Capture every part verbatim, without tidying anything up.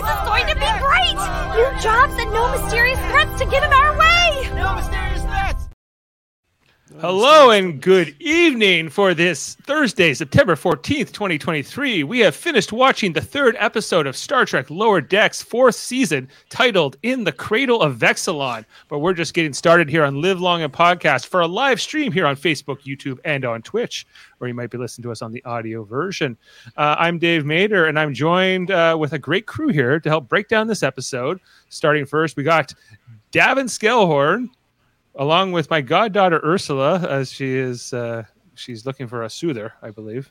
This is going to be great! New jobs and no mysterious threats to get in our way! No mysterious threats! Hello and good evening for this Thursday, September fourteenth, twenty twenty-three. We have finished watching the third episode of Star Trek Lower Decks, fourth season, titled In the Cradle of Vexilon. But we're just getting started here on Live Long and Podcast for a live stream here on Facebook, YouTube, and on Twitch, or you might be listening to us on the audio version. Uh, I'm Dave Mader, and I'm joined uh, with a great crew here to help break down this episode. Starting first, we got Davin Skellhorn, along with my goddaughter Ursula, as she is uh, she's looking for a soother, I believe.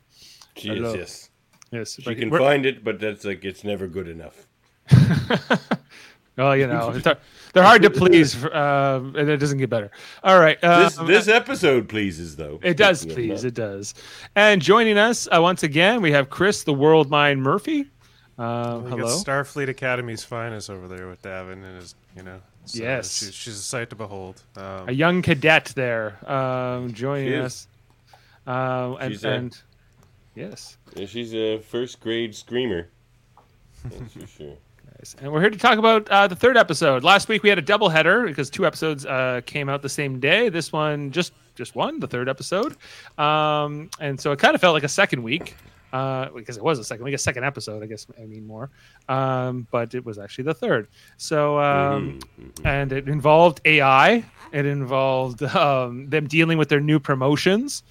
She is, yes. Yes, she can we're... find it, but that's like it's never good enough. Well, you know, they're hard to please, uh, and it doesn't get better. All right. Uh, this, this episode pleases, though. It does please. It does. And joining us uh, once again, we have Chris, the World Mind Murphy. Uh, hello. Starfleet Academy's finest over there with Davin and his, you know. So yes. She, she's a sight to behold. Um, a young cadet there um, joining us. Uh, and, she's a, and yes. She's a first grade screamer. That's for sure. And we're here to talk about uh, the third episode. Last week we had a doubleheader because two episodes uh, came out the same day. This one just just one, the third episode. Um, and so it kind of felt like a second week uh, because it was a second week, a second episode, I guess I mean more. Um, but it was actually the third. So um, mm-hmm. And it involved A I. It involved um, them dealing with their new promotions.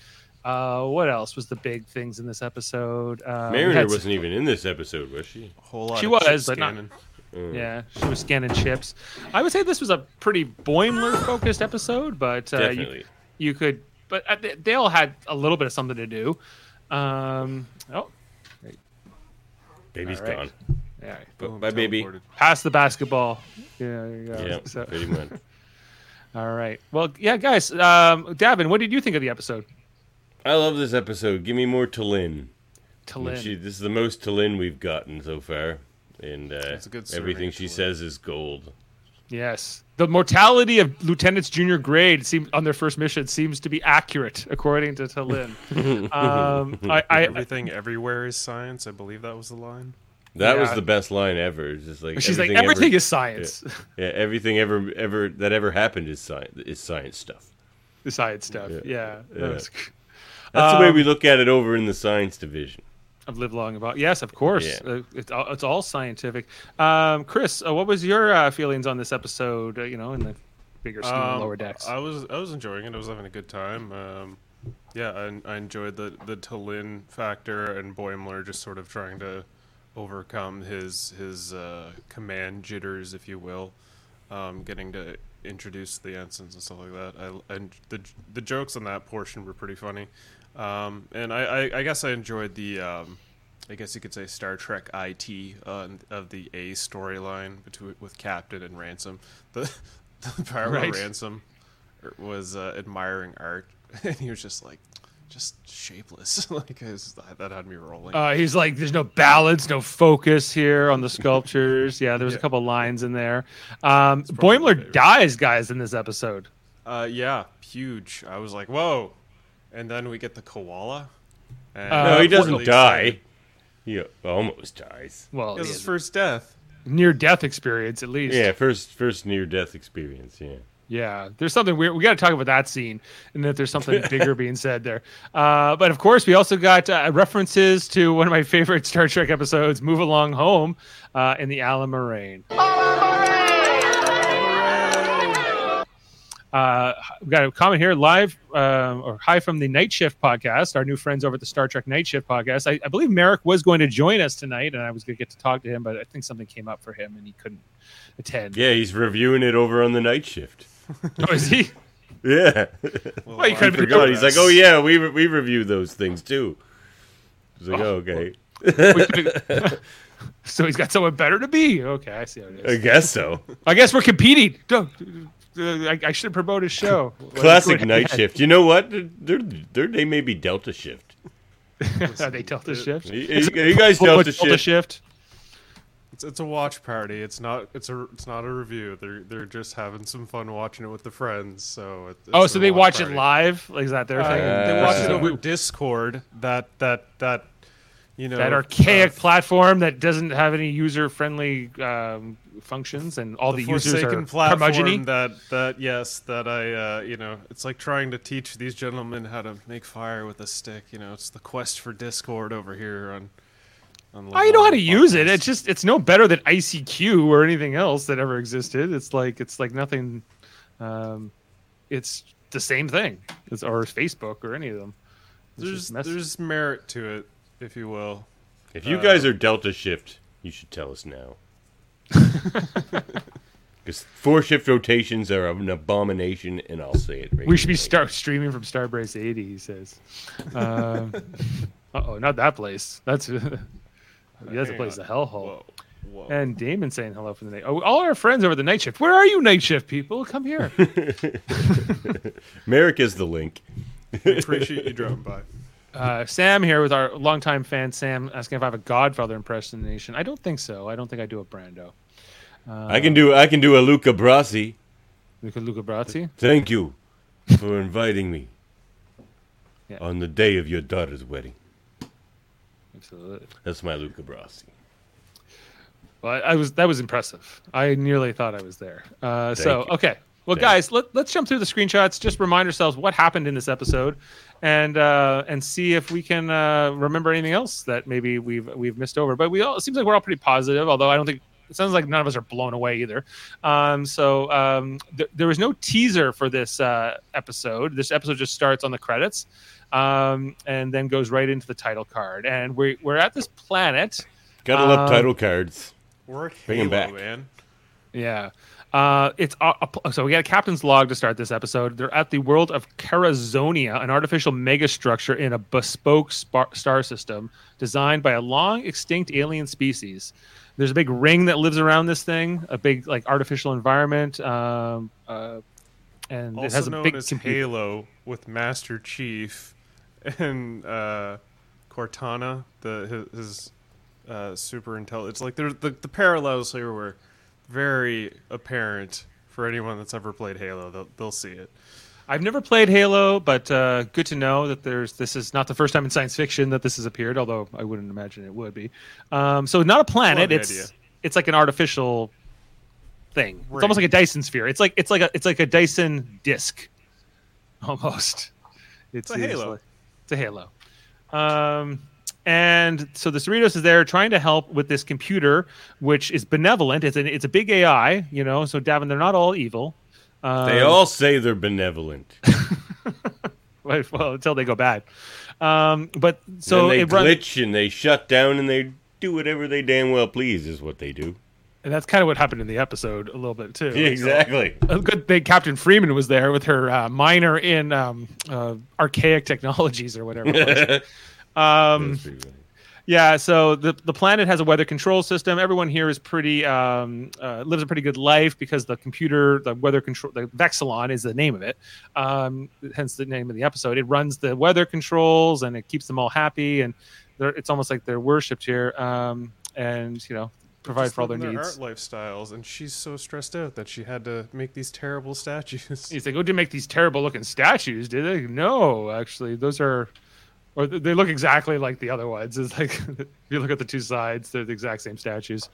Uh, what else was the big things in this episode? Uh, Mariner wasn't some... even in this episode, was she? A whole lot she of was, but scanning. Not. Mm. Yeah, she was scanning chips. I would say this was a pretty Boimler-focused episode, but uh, you, you could. But uh, they all had a little bit of something to do. Um, oh, great. Baby's all right. Gone. All right. Boom, bye, baby. Pass the basketball. Yeah, there you go. Yeah, so. Pretty much. All right. Well, yeah, guys. Um, Davin, what did you think of the episode? I love this episode. Give me more T'Lyn. T'Lyn. I mean, she, this is the most T'Lyn we've gotten so far. And uh, everything she says is gold. Yes. The mortality of lieutenants junior grade seems, on their first mission seems to be accurate, according to T'Lyn. um, I, I, everything I, everywhere is science. I believe that was the line. That yeah. was the best line ever. Just like she's everything like, everything ever, is science. Yeah, yeah, everything ever, ever that ever happened is science, is science stuff. The science stuff, yeah. yeah, yeah. That was That's the way we look at it over in the science division. I've lived long about. Yes, of course. Yeah. Uh, it's, all, it's all scientific. Um, Chris, uh, what was your uh, feelings on this episode, uh, you know, in the bigger scheme um, Lower Decks? I was I was enjoying it. I was having a good time. Um, yeah, I, I enjoyed the, the T'Lyn factor and Boimler just sort of trying to overcome his, his uh, command jitters, if you will, um, getting to introduce the ensigns and stuff like that. I, and the, the jokes on that portion were pretty funny. Um, and I, I, I guess I enjoyed the, um, I guess you could say Star Trek I T uh, of the A storyline between with Captain and Ransom. The, the part where right. Ransom was uh, admiring art, and he was just like, just shapeless. Like I was, that had me rolling. Uh, he's like, there's no balance, no focus here on the sculptures. Yeah, there was yeah. a couple lines in there. Um, Boimler dies, guys, in this episode. Uh, yeah, huge. I was like, whoa. And then we get the koala. And uh, no, he doesn't die. He almost dies. Well, it's his first death, near death experience, at least. Yeah, first first near death experience. Yeah. Yeah, there's something weird. We got to talk about that scene, and that there's something bigger being said there. Uh, but of course, we also got uh, references to one of my favorite Star Trek episodes, "Move Along Home," uh, in the Allamaraine. Uh, we've got a comment here live uh, or hi from the Night Shift podcast, our new friends over at the Star Trek Night Shift podcast. I, I believe Merrick was going to join us tonight, and I was going to get to talk to him, but I think something came up for him and he couldn't attend. Yeah, he's reviewing it over on the Night Shift. Oh, is he? Yeah. Well, well, you could have forgot. He's like, oh, yeah, we re- we review those things too. He's like, oh, okay. Well, so he's got someone better to be. Okay, I see how it is. I guess so. I guess we're competing. Don't. I, I should promote his show. Classic Night Shift. You know what? They're, they're, they may be Delta Shift. Are they Delta Shift? You, you guys Delta, Delta, Delta Shift. Shift? It's, it's a watch party. It's not. It's a. It's not a review. They're they're just having some fun watching it with the friends. So it's, oh, it's so they watch party. It live? Like, is that their uh, thing? They watch uh, it over Discord. That that that you know, that archaic uh, platform that doesn't have any user-friendly um, functions, and all the, the users are curmudgeon-y. That that yes, that I uh, you know, it's like trying to teach these gentlemen how to make fire with a stick. You know, it's the quest for Discord over here on. on I know how to use it. It's just it's no better than I C Q or anything else that ever existed. It's like it's like nothing. Um, it's the same thing as or Facebook or any of them. It's there's there's merit to it, if you will. If you uh, guys are Delta Shift, you should tell us now. Because four shift rotations are an abomination, and I'll say it. Right we should right. be start streaming from Starbase eighty. He says, um, "Uh oh, not that place. That's that's a place, the hellhole." Whoa. And Damon saying hello for the night. Oh, all our friends over the night shift. Where are you, night shift people? Come here. Merrick is the link. We appreciate you dropping by. Uh, Sam here with our longtime fan, Sam, asking if I have a Godfather impersonation. I don't think so. I don't think I do a Brando. Uh, I can do I can do a Luca Brasi. Luca, Luca Brasi? Thank you for inviting me yeah. on the day of your daughter's wedding. Absolutely. That's my Luca Brasi. Well, I was that was impressive. I nearly thought I was there. Uh, so, you. okay. Well, Thank guys, let, let's jump through the screenshots, just remind ourselves what happened in this episode, and uh, and see if we can uh, remember anything else that maybe we've we've missed over. But we all it seems like we're all pretty positive, although I don't think it sounds like none of us are blown away either. Um, so um, th- there was no teaser for this uh, episode. This episode just starts on the credits, um, and then goes right into the title card. And we we're at this planet. Gotta um, love title cards. We're at Halo, bring them back, man. Yeah. Uh, it's uh, so we got a captain's log to start this episode. They're at the world of Karazonia, an artificial megastructure in a bespoke spa- star system designed by a long extinct alien species. There's a big ring that lives around this thing, a big like artificial environment, um, uh, and also it has a known big as computer. Halo with Master Chief and uh, Cortana, the his, his uh, super intelligent. It's like there's the the parallels here were. Very apparent for anyone that's ever played Halo. They'll, they'll see it. I've never played Halo, but uh, good to know that there's. This is not the first time in science fiction that this has appeared, although I wouldn't imagine it would be. Um, so not a planet. It's idea. It's like an artificial thing. Ring. It's almost like a Dyson sphere. It's like it's like a it's like a Dyson disc, almost. It's, it's a Halo. Like, it's a Halo. Um, And so the Cerritos is there trying to help with this computer, which is benevolent. It's an, it's a big A I, you know. So Davin, they're not all evil. Um, they all say they're benevolent. Well, until they go bad. Um, but so then they glitch run- and they shut down and they do whatever they damn well please is what they do. And that's kind of what happened in the episode a little bit too. Yeah, exactly. So, a good thing Captain Freeman was there with her uh, minor in um, uh, archaic technologies or whatever it was. Um, yeah, so the, the planet has a weather control system. Everyone here is pretty um, uh, lives a pretty good life because the computer, the weather control, the Vexilon is the name of it. Um, hence the name of the episode. It runs the weather controls and it keeps them all happy. And it's almost like they're worshipped here. Um, and you know, provide for all their, their needs. Art lifestyles, and she's so stressed out that she had to make these terrible statues. He's like, "Oh, did you make these terrible looking statues? Did they? No, actually, those are." Or they look exactly like the other ones. It's like if you look at the two sides, they're the exact same statues.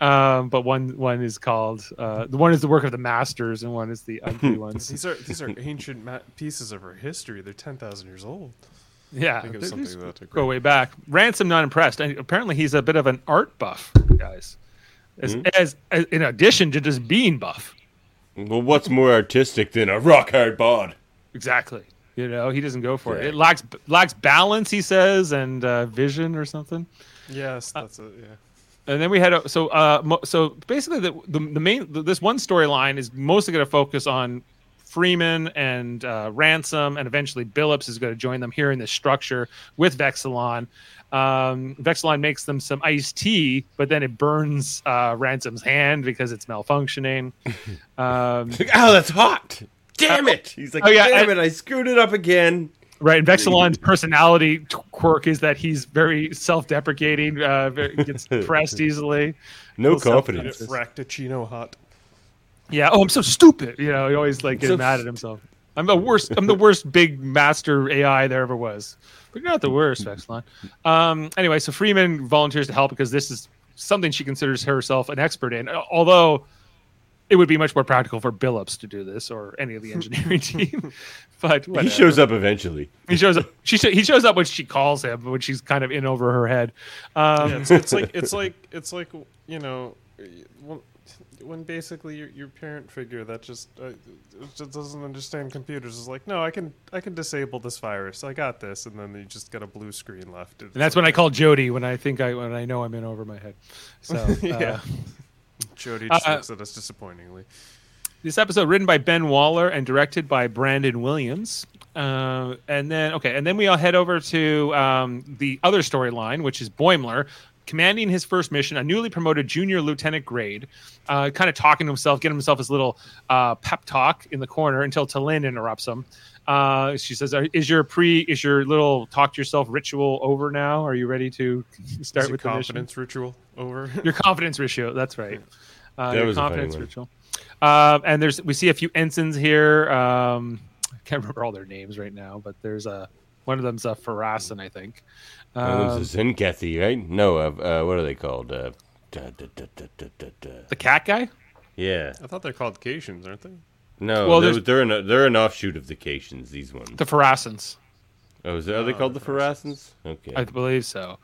Um, but one one is called uh, the one is the work of the masters, and one is the ugly ones. These are these are ancient ma- pieces of our history. They're ten thousand years old. Yeah, I think it was something that took go way back. Ransom not impressed. And apparently, he's a bit of an art buff, guys. As, mm-hmm. as, as in addition to just being buff. Well, what's more artistic than a rock hard bod? Exactly. You know, he doesn't go for yeah. it. It lacks lacks balance, he says, and uh, vision or something. Yes, that's uh, it. Yeah. And then we had a, so uh, mo- so basically the the, the main the, this one storyline is mostly going to focus on Freeman and uh, Ransom, and eventually Billups is going to join them here in this structure with Vexilon. Um, Vexilon makes them some iced tea, but then it burns uh, Ransom's hand because it's malfunctioning. um, it's like, oh, that's hot. Damn it! He's like, oh, yeah, damn and, it! I screwed it up again. Right, and Vexilon's personality quirk is that he's very self-deprecating, uh, very, gets depressed easily. No confidence. Frappuccino hot. Yeah. Oh, I'm so stupid. You know, he always like gets so, mad at himself. I'm the worst. I'm the worst big master A I there ever was. But you're not the worst, Vexilon. Um, anyway, so Freeman volunteers to help because this is something she considers herself an expert in. Although it would be much more practical for Billups to do this or any of the engineering team. But whatever. He shows up eventually. He shows up. She sh- he shows up when she calls him, when she's kind of in over her head. Um, yeah, it's, it's like it's like it's like you know. Well, when basically your, your parent figure that just uh, just doesn't understand computers is like, no, I can I can disable this virus. I got this, and then you just got a blue screen left. It's and that's like, when I call Jody when I think I when I know I'm in over my head. So uh, yeah, Jody just uh, looks at us disappointingly. This episode written by Ben Waller and directed by Brandon Williams. Uh, and then okay, and then we all head over to um, the other storyline, which is Boimler. Commanding his first mission, a newly promoted junior lieutenant grade, uh, kind of talking to himself, getting himself his little uh, pep talk in the corner until T'Lyn interrupts him. Uh, she says, "Is your pre, is your little talk to yourself ritual over now? Are you ready to start is with your confidence the ritual over? Your confidence ritual, that's right. Uh, that your confidence ritual. Uh, and there's we see a few ensigns here. Um, I can't remember all their names right now, but there's a one of them's a Farasan, I think." Uh, oh, this is Zenkathy, right? No, uh, uh, what are they called? Uh, da, da, da, da, da, da. The cat guy? Yeah. I thought they're called Caitians, aren't they? No, well, they're, they're, an, they're an offshoot of the Caitians, these ones. The Farasans. Oh, is that, are oh, they called the Farasans? Okay. I believe so.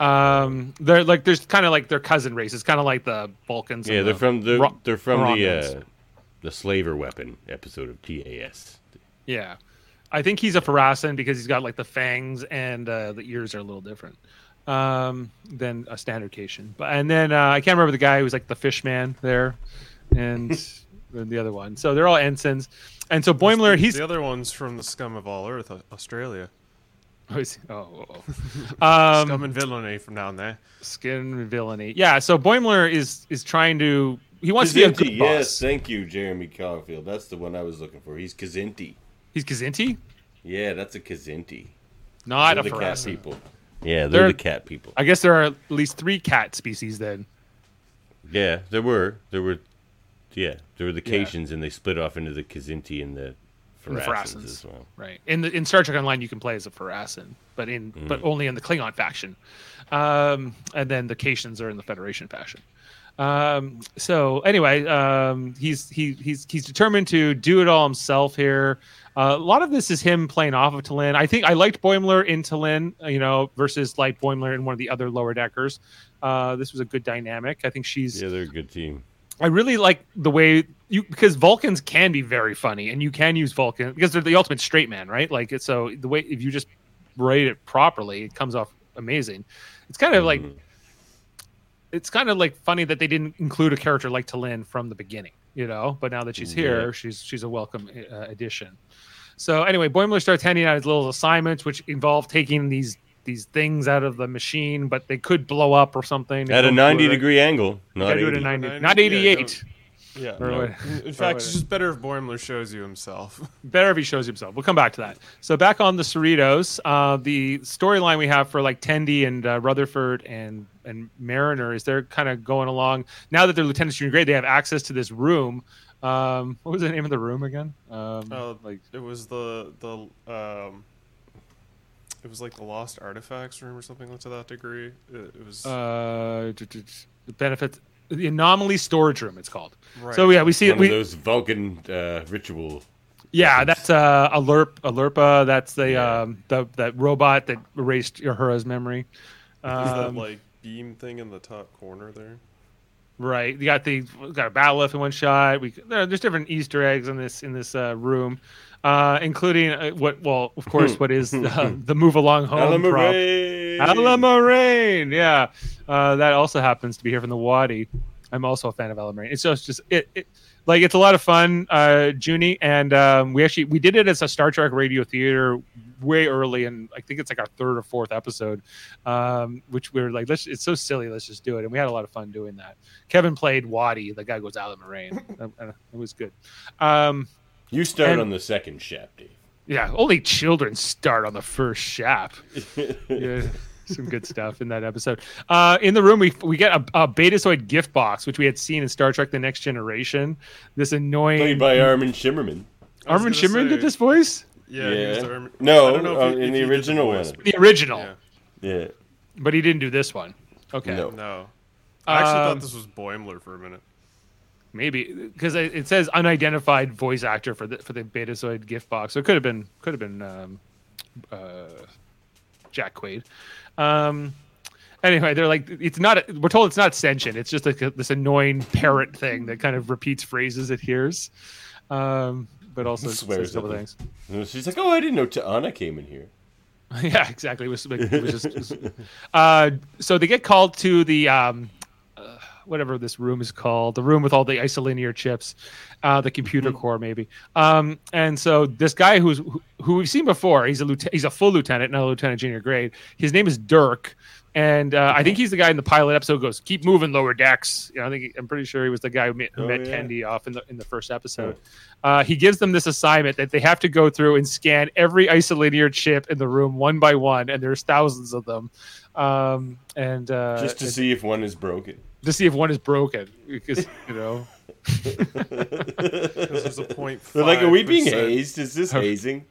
Um, they're like, there's kind of like their cousin race. It's kind of like the Balkans. Yeah, they're, the from the, Ro- they're from Romans. the uh, the Slaver Weapon episode of T A S. Yeah. I think he's a Farasan because he's got like the fangs and uh, the ears are a little different um, than a standard Caitian. But and then uh, I can't remember the guy who was like the fish man there, and the other one. So they're all ensigns, and so Boimler the, he's the other one's from the scum of all earth, Australia. Oh, is he? oh, oh, oh. Um, scum and villainy from down there. Skin and villainy, yeah. So Boimler is is trying to he wants Kzinti, to be a good yes, boss. Yes, thank you, Jeremy Caulfield. That's the one I was looking for. He's Kzinti. He's Kzinti? Yeah, that's a Kzinti. Not they're a the cat people. Yeah, they're there, the cat people. I guess there are at least three cat species then. Yeah, there were. There were yeah, there were the Caitians yeah. and they split off into the Kzinti and the Farasans as well. Right. In the in Star Trek Online you can play as a Farasan, but in mm. but only in the Klingon faction. Um, and then the Caitians are in the Federation faction. Um, so anyway, um, he's he he's he's determined to do it all himself here. Uh, a lot of this is him playing off of T'Lyn. I think I liked Boimler in T'Lyn, you know, versus like Boimler in one of the other lower deckers. Uh, this was a good dynamic. I think she's yeah, they're a good team. I really like the way you because Vulcans can be very funny, and you can use Vulcan because they're the ultimate straight man, right? Like it's so the way if you just write it properly, it comes off amazing. It's kind of mm. like it's kind of like funny that they didn't include a character like T'Lyn from the beginning. You know, but now that she's here, yeah. she's she's a welcome uh, addition. So anyway, Boimler starts handing out his little assignments, which involve taking these these things out of the machine, but they could blow up or something. At a ninety degree angle, not eighty. ninety, not eighty-eight. Yeah. No. In fact, it's just better if Boimler shows you himself. Better if he shows you himself. We'll come back to that. So back on the Cerritos, uh, the storyline we have for like Tendi and uh, Rutherford and and Mariner is they're kind of going along. Now that they're lieutenants junior grade, they have access to this room. Um, what was the name of the room again? Um, oh, like it was the the um, it was like the lost artifacts room or something to that degree. It, it was uh, d- d- d- benefits. The anomaly storage room, it's called. Right. So yeah, we see one we, of those Vulcan uh, ritual. Yeah, things. That's uh, Alurp, Alurpa. That's the yeah. um, the that robot that erased Uhura's memory. Um, Is that like beam thing in the top corner there? Right. You got the we got a battle left in one shot. We there's different Easter eggs in this in this uh, room, uh, including uh, what well of course what is uh, the Move Along Home prop. Allamaraine, yeah, uh, that also happens to be here from the Wadi. I'm also a fan of Allamaraine. It's just, just it, it, like it's a lot of fun, uh, Junie, and um, we actually we did it as a Star Trek radio theater way early, and I think it's like our third or fourth episode, um, which we were like, let's. It's so silly, let's just do it, and we had a lot of fun doing that. Kevin played Wadi, the guy goes Allamaraine. uh, it was good. Um, you start and- on the second shaft, Dave. Yeah, only children start on the first shaft. Yeah, some good stuff in that episode. Uh, in the room, we we get a, a Betazoid gift box, which we had seen in Star Trek The Next Generation. This annoying... Played by Armin Shimmerman. Armin Shimmerin did this voice? Yeah. yeah. He was the Armin... No, uh, he, in the original the voice, one. The original. Yeah. yeah. But he didn't do this one. Okay. No. no. I actually um, thought this was Boimler for a minute. Maybe because it says unidentified voice actor for the for the Betazoid gift box. So it could have been could have been um, uh, Jack Quaid. Um, anyway, they're like it's not. We're told it's not sentient. It's just like a, this annoying parrot thing that kind of repeats phrases it hears, um, but also swears a couple things. She's like, "Oh, I didn't know T'Ana came in here." yeah, exactly. It was, it was just, just uh, so they get called to the. Um, whatever this room is called, the room with all the isolinear chips, uh, the computer mm-hmm. core maybe. Um, and so this guy who's who, who we've seen before, he's a lieutenant, he's a full lieutenant, not a lieutenant junior grade. His name is Dirk, and uh, I think he's the guy in the pilot episode who goes, "Keep moving, lower decks." You know, I think I'm pretty sure he was the guy who met, who oh, met yeah. Tendi off in the in the first episode. Yeah. Uh, he gives them this assignment that they have to go through and scan every isolinear chip in the room one by one, and there's thousands of them. Um, and uh, just to see if one is broken. To see if one is broken, because you know, this is a point. They're like, are we being hazed? Is this hazing?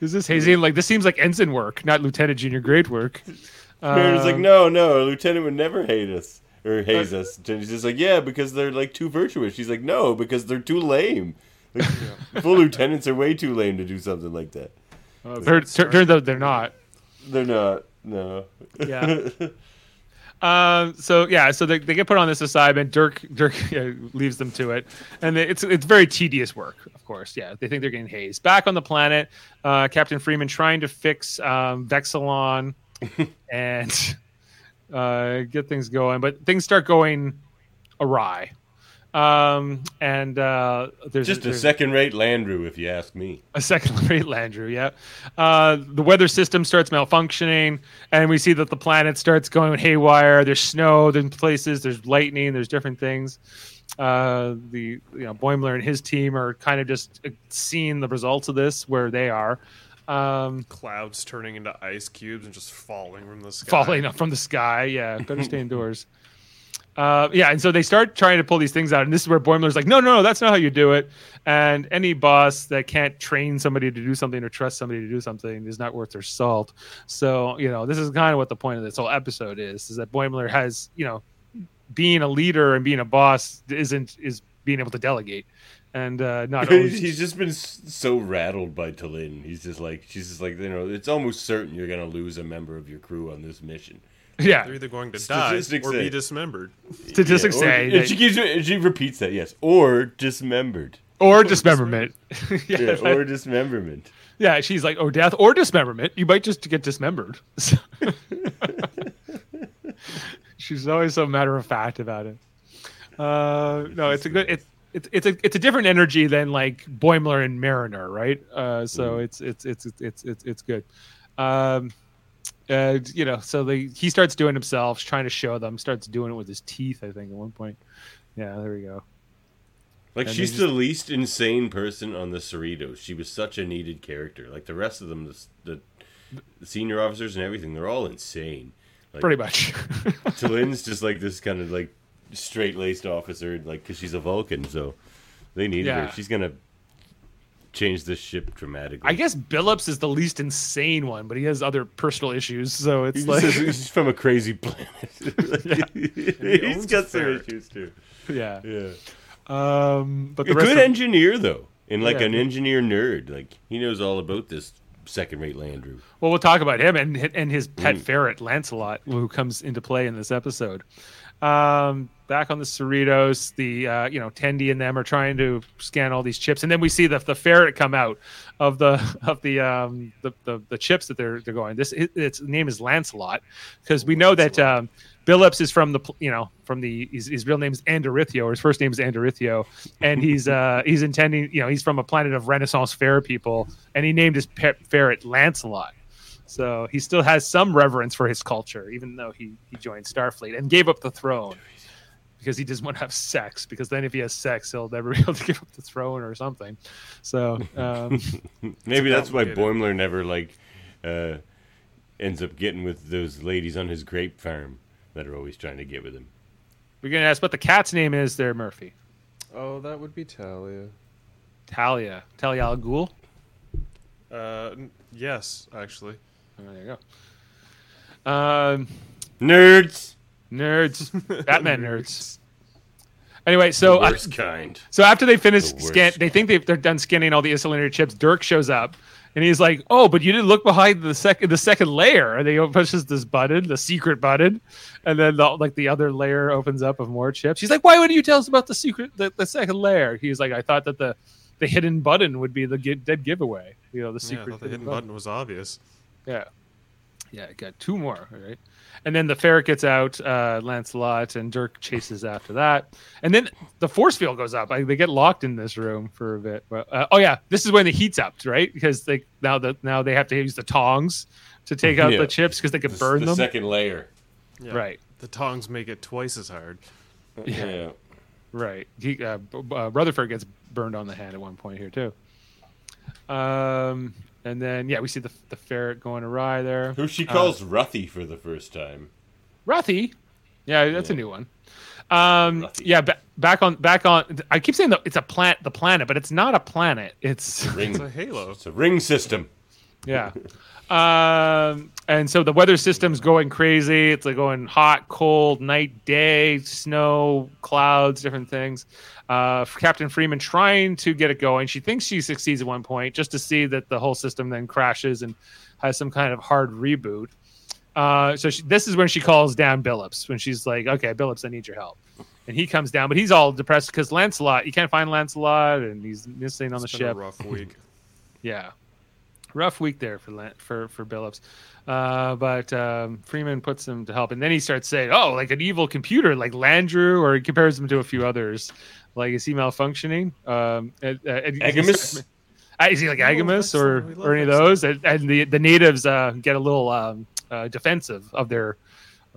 Is this hazing? Like, this seems like ensign work, not lieutenant junior grade work. Mariner's um, like, no, no, a lieutenant would never hate us or haze uh, us. Jenny's just like, yeah, because they're like too virtuous. She's like, no, because they're too lame. Like, yeah. Full lieutenants are way too lame to do something like that. Uh, like, turns out they're not. They're not. No. Yeah. Um, so yeah, so they, they get put on this assignment. Dirk Dirk yeah, leaves them to it, and it's it's very tedious work, of course. Yeah, they think they're getting hazed. Back on the planet, uh, Captain Freeman trying to fix um, Vexilon and uh, get things going, but things start going awry. Um, and uh, there's just a, there's, a second-rate Landru, if you ask me. A second-rate Landru, yeah. Uh, the weather system starts malfunctioning, and we see that the planet starts going haywire. There's snow, there's places, there's lightning, there's different things. Uh, the you know Boimler and his team are kind of just seeing the results of this where they are. Um, Clouds turning into ice cubes and just falling from the sky. Falling up from the sky, yeah. Better stay indoors. Uh, yeah, and so they start trying to pull these things out, and this is where Boimler's like, no, no, no, that's not how you do it. And any boss that can't train somebody to do something or trust somebody to do something is not worth their salt. So, you know, this is kind of what the point of this whole episode is, is that Boimler has, you know, being a leader and being a boss isn't is being able to delegate. And uh, not always... He's just been so rattled by T'Lyn. He's just like, she's just like, you know, it's almost certain you're going to lose a member of your crew on this mission. Yeah, they're either going to die or be dismembered. Statistics yeah, or, say that, she keeps she repeats that yes, or dismembered, or, or dismemberment, dismemberment. yeah, yeah, or that, dismemberment. Yeah, she's like, oh, death or dismemberment. You might just get dismembered. So she's always so matter of fact about it. Uh, no, it's a good. It's it's it's a it's a different energy than like Boimler and Mariner, right? Uh, so mm. it's, it's it's it's it's it's good. Um, Uh, you know, so they, he starts doing himself, trying to show them, starts doing it with his teeth, I think, at one point. Yeah, there we go. Like, and she's just... the least insane person on the Cerritos. She was such a needed character. Like, the rest of them, the, the senior officers and everything, they're all insane. Like, pretty much. T'Lyn's just, like, this kind of, like, straight-laced officer, like, because she's a Vulcan, so they needed yeah. her. She's going to... change this ship dramatically. I guess Billups is the least insane one, but he has other personal issues, so it's he's like just, he's from a crazy planet. like, he he's got some issues too. Yeah, yeah. Um, but the a rest good of... engineer though, and like yeah, an yeah. engineer nerd, like he knows all about this second-rate Landru. Well, we'll talk about him and and his pet mm. ferret Lancelot, who comes into play in this episode. Um, back on the Cerritos, the uh, you know Tendi and them are trying to scan all these chips, and then we see the the ferret come out of the of the um, the, the the chips that they're they're going. This its name is Lancelot because we know Lancelot. that um, Billups is from the you know from the his, his real name is Anderithio, or his first name is Anderithio, and he's uh, he's intending you know he's from a planet of Renaissance fair people, and he named his pet ferret Lancelot. So he still has some reverence for his culture, even though he, he joined Starfleet and gave up the throne because he doesn't want to have sex, because then if he has sex, he'll never be able to give up the throne or something. So um, maybe that's why Boimler never like uh, ends up getting with those ladies on his grape farm that are always trying to get with him. We're going to ask what the cat's name is there, Murphy. Oh, that would be Talia. Talia. Talia al Ghul? Uh, yes, actually. Oh, there you go. Um, nerds. Nerds. Batman nerds. Anyway, so uh, kind. So after they finish the scan, they think they've, they're done scanning all the Isolinear chips. Dirk shows up, and he's like, "Oh, but you didn't look behind the second the second layer." And he pushes this button, the secret button, and then the, like the other layer opens up of more chips. He's like, "Why wouldn't you tell us about the secret the, the second layer?" He's like, "I thought that the, the hidden button would be the get, dead giveaway. You know, the secret." Yeah, I thought the hidden button. button was obvious. Yeah, yeah. Got two more. All right. And then the ferret gets out, uh, Lancelot, and Dirk chases after that. And then the force field goes up. Like, they get locked in this room for a bit. But, uh, oh, yeah. This is when the heat's up, right? Because they now the, now they have to use the tongs to take out yeah. the chips because they could the, burn the them. The second layer. Yeah. Right. The tongs make it twice as hard. Yeah. yeah. Right. He, uh, uh, Rutherford gets burned on the hand at one point here, too. Um... And then, yeah, we see the the ferret going awry there. Who she calls uh, Ruthie for the first time. Ruthie? Yeah, that's yeah. a new one. Um, yeah, ba- back on, back on. I keep saying the, it's a plant, the planet, but it's not a planet. It's, it's, a, ring. It's a halo. It's a ring system. Yeah. um, and so the weather system's going crazy. It's like going hot, cold, night, day, snow, clouds, different things. Uh, Captain Freeman trying to get it going. She thinks she succeeds at one point, just to see that the whole system then crashes and has some kind of hard reboot. Uh, so she, this is when she calls down Billups, when she's like, "Okay, Billups, I need your help." And he comes down, but he's all depressed because Lancelot, you can't find Lancelot, and he's missing on the ship. It's been a rough week. yeah. Rough week there for Lan- for for Billups, uh, but um, Freeman puts him to help, and then he starts saying, "Oh, like an evil computer, like Landru," or he compares him to a few others. Like, is he malfunctioning? Um, and, uh, and Agamus? Is he like Agamus or, or any of those? And, and the the natives uh, get a little um, uh, defensive of their.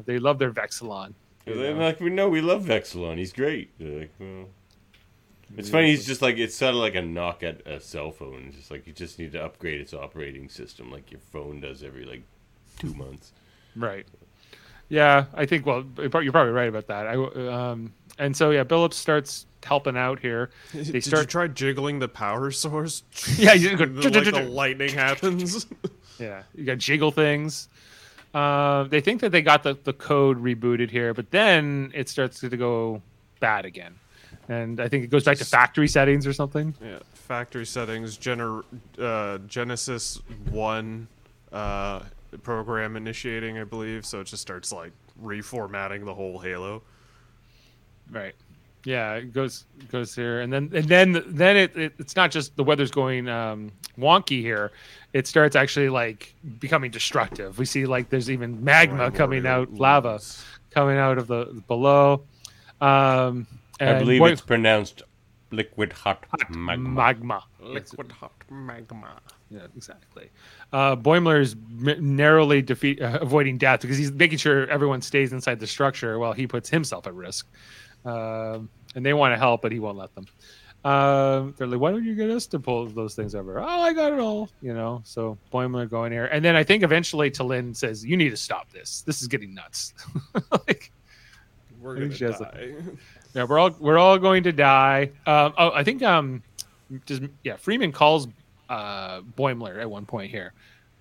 They love their Vexilon. Like we know, we love Vexilon. He's great. Like, well. It's funny, he's just like, it's sort of like a knock at a cell phone. It's just like, you just need to upgrade its operating system like your phone does every, like, two months. Right. Yeah, I think, well, you're probably right about that. I, um, and so, yeah, Billups starts helping out here. They Did start... you try jiggling the power source? Yeah, you go... like the lightning happens. Yeah, you got jiggle things. Uh, they think that they got the, the code rebooted here, but then it starts to go bad again. And I think it goes back to factory settings or something. Yeah, factory settings, gener- uh, Genesis one uh, program initiating, I believe. So it just starts, like, reformatting the whole Halo. Right. Yeah, it goes goes here. And then and then then it, it it's not just the weather's going um, wonky here. It starts actually, like, becoming destructive. We see, like, there's even magma right, coming out, lava coming out of the below. Um And I believe boy, it's pronounced liquid hot, hot magma. magma. Liquid hot magma. Yeah, exactly. Uh, Boimler is narrowly defeat, uh, avoiding death because he's making sure everyone stays inside the structure while he puts himself at risk. Uh, and they want to help, but he won't let them. Uh, they're like, "Why don't you get us to pull those things over?" "Oh, I got it all." You know, so Boimler going here. And then I think eventually T'Lyn says, "You need to stop this. This is getting nuts." like, We're going to die. Yeah, we're all we're all going to die. Um, oh, I think um, just, yeah, Freeman calls uh, Boimler at one point here,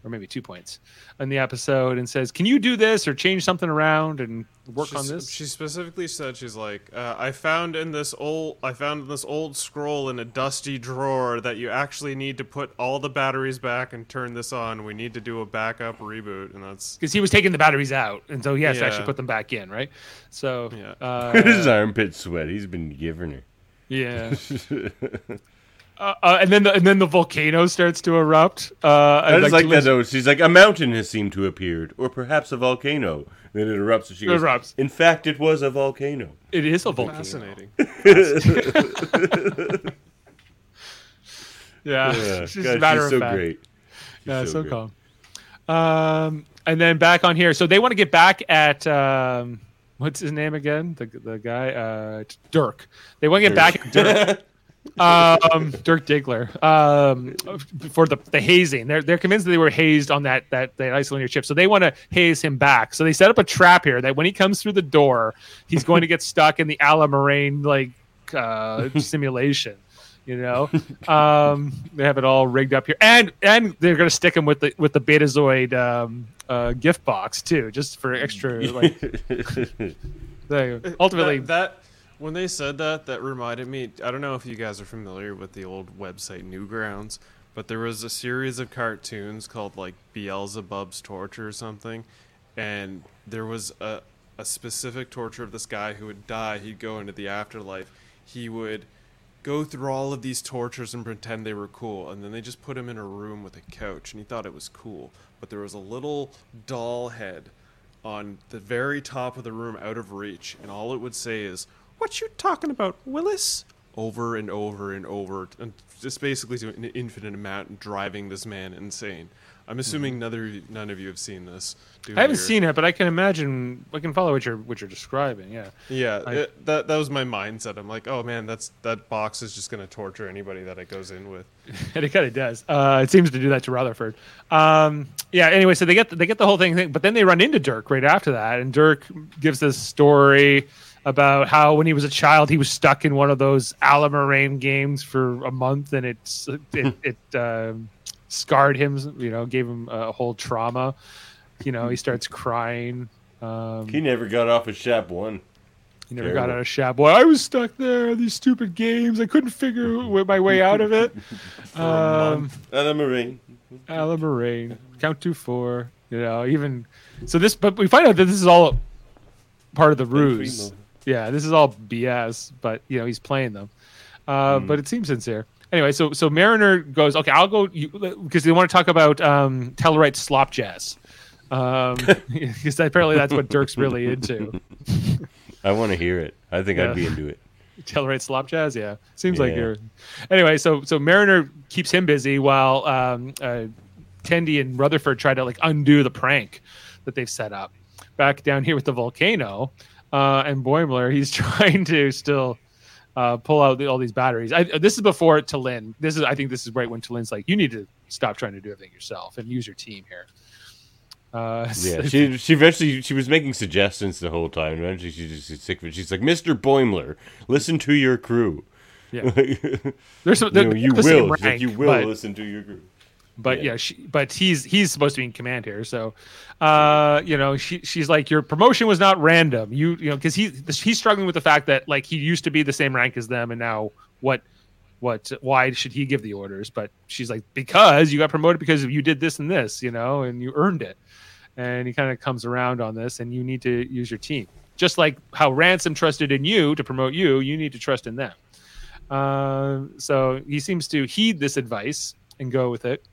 or maybe two points in the episode, and says, "Can you do this or change something around and work she's, on this?" She specifically said, "She's like, uh, I found in this old I found in this old scroll in a dusty drawer that you actually need to put all the batteries back and turn this on. We need to do a backup reboot," and that's because he was taking the batteries out, and so he has yeah. to actually put them back in, right? So yeah. uh, his armpit sweat. He's been giving her. Yeah. Uh, uh, and then the, and then the volcano starts to erupt. Uh, I just like, like that though. She's like, "A mountain has seemed to appeared, or perhaps a volcano." And then it erupts. And she goes, erupts. "In fact, it was a volcano." It is a volcano. Fascinating. yeah, yeah. It's just God, a matter she's of so fact. Great. She's yeah, so, so great. calm. Um, and then back on here. So they want to get back at. Um, what's his name again? The the guy uh, Dirk. They want to get Dirk. back at Dirk. um Dirk Diggler um for the the hazing. They're they're convinced that they were hazed on that that that Isolinear chip, so they want to haze him back. So they set up a trap here that when he comes through the door, he's going to get stuck in the Allamaraine like uh simulation You know, um, they have it all rigged up here, and and they're going to stick them with the with the Betazoid um, uh, gift box too, just for extra. Like, they, ultimately, that, that when they said that, that reminded me. I don't know if you guys are familiar with the old website Newgrounds, but there was a series of cartoons called like Beelzebub's Torture or something, and there was a a specific torture of this guy who would die. He'd go into the afterlife. He would go through all of these tortures and pretend they were cool, and then they just put him in a room with a couch, and he thought it was cool. But there was a little doll head on the very top of the room, out of reach, and all it would say is, "What you talking about, Willis?" Over and over and over, and just basically to an infinite amount, and driving this man insane. I'm assuming none of, none of you have seen this. I haven't your... seen it, but I can imagine. I can follow what you're what you're describing. Yeah, yeah. I... It, that that was my mindset. I'm like, oh man, that's that box is just going to torture anybody that it goes in with, and it kind of does. Uh, it seems to do that to Rutherford. Um, yeah. Anyway, so they get they get the whole thing, but then they run into Dirk right after that, and Dirk gives this story about how when he was a child he was stuck in one of those Allamaraine games for a month, and it's it. it, it um, scarred him, you know, gave him a whole trauma. You know, he starts crying. Um, he never got off of Shap One. He never Terrible. got out of Shap One. I was stuck there in these stupid games. I couldn't figure my way out of it. Um, Allamaraine. Allamaraine. Count to four. You know, even so. This, but we find out that this is all part of the ruse. Yeah, this is all B S. But you know, he's playing them. Uh, mm. But it seems sincere. Anyway, so so Mariner goes, okay, I'll go, because they want to talk about um, Tellurite's slop jazz. Um, because apparently that's what Dirk's really into. I want to hear it. I think yeah. I'd be into it. Tellurite slop jazz, yeah. Seems yeah. like you're... Anyway, so so Mariner keeps him busy while um, uh, Tendi and Rutherford try to like undo the prank that they've set up. Back down here with the volcano uh, and Boimler, he's trying to still... Uh, pull out the, all these batteries. I, this is before T'Lyn. This is, I think, this is right when T'Lyn's like, "You need to stop trying to do everything yourself and use your team here." Uh, yeah, she she eventually she was making suggestions the whole time. Eventually, she just she's sick of it. She's like, "Mister Boimler, listen to your crew." Yeah, there's some, you, know, you, the will, rank, like, you will, you will listen to your crew. But yeah, yeah she, but he's he's supposed to be in command here, so uh, you know she she's like, your promotion was not random. You you know because he he's struggling with the fact that like he used to be the same rank as them, and now what what why should he give the orders? But she's like, because you got promoted because you did this and this, you know, and you earned it. And he kind of comes around on this, and you need to use your team, just like how Ransom trusted in you to promote you. You need to trust in them. Uh, so he seems to heed this advice and go with it.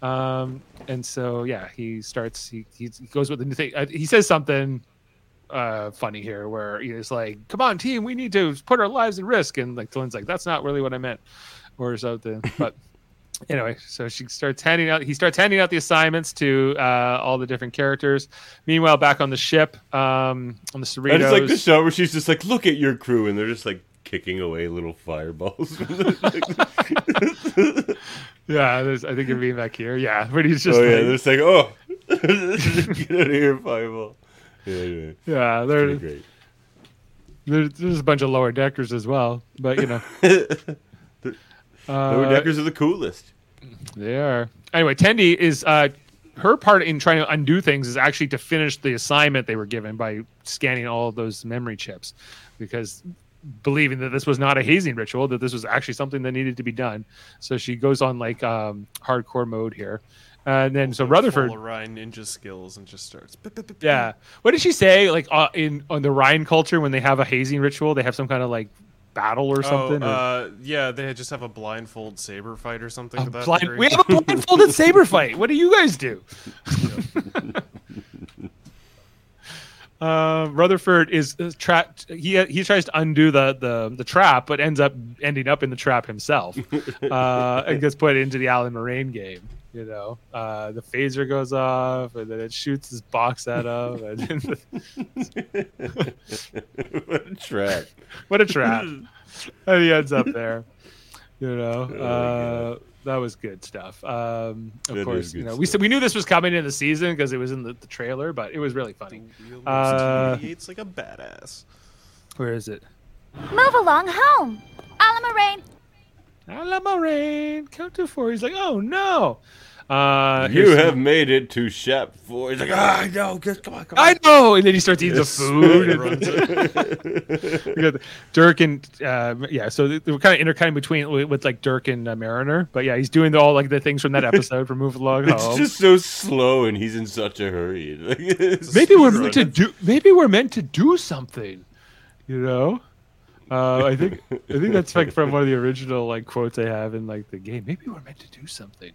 Um, and so, yeah, he starts, he, he goes with the new thing. Uh, he says something, uh, funny here where he's like, come on team, we need to put our lives at risk. And like, T'Lyn's like, that's not really what I meant or something. But anyway, so she starts handing out, he starts handing out the assignments to, uh, all the different characters. Meanwhile, back on the ship, um, on the Cerritos. I just like the show where she's just like, look at your crew. And they're just like kicking away little fireballs. Yeah, there's, I think you're being back here. Yeah, but he's just. Oh yeah, like, they're just like, oh, get out of here, fireball. Yeah, anyway. Yeah, they're great. There's, there's a bunch of lower deckers as well, but you know, uh, lower deckers are the coolest. They are. Anyway, Tendi is uh, her part in trying to undo things is actually to finish the assignment they were given by scanning all of those memory chips, because. Believing that this was not a hazing ritual, that this was actually something that needed to be done, so she goes on like um, hardcore mode here, uh, and then we'll so Rutherford Orion ninja skills and just starts. Yeah, what did she say? Like uh, in on the Orion culture, when they have a hazing ritual, they have some kind of like battle or something. Oh, uh, or... yeah, they just have a blindfold saber fight or something. To that blind... We have a blindfolded saber fight. What do you guys do? Uh, Rutherford is trapped. He he tries to undo the, the, the trap, but ends up ending up in the trap himself. Uh, and gets put into the Allamaraine game. You know, uh, the phaser goes off, and then it shoots his box at him. And the... What a trap! What a trap! And he ends up there. You know, oh, uh, that was good stuff. Um, of that course, you know, stuff. we we knew this was coming in the season because it was in the, the trailer, but it was really funny. Uh, it's like a badass. Where is it? Move along home, Allamaraine. Allamaraine, count to four. He's like, oh no. Uh, you have some... made it to Shep four. He's like, ah, oh, no, just come on, come on. I know. And then he starts eating yes. the food. And you got Dirk and uh, yeah, so they were kind of intercutting between with like Dirk and uh, Mariner, but yeah, he's doing the, all like the things from that episode from Move Along Home. It's just so slow, and he's in such a hurry. Like, maybe we're running. meant to do. Maybe we're meant to do something, you know. Uh, I think I think that's like from one of the original like quotes I have in like the game. Maybe we're meant to do something.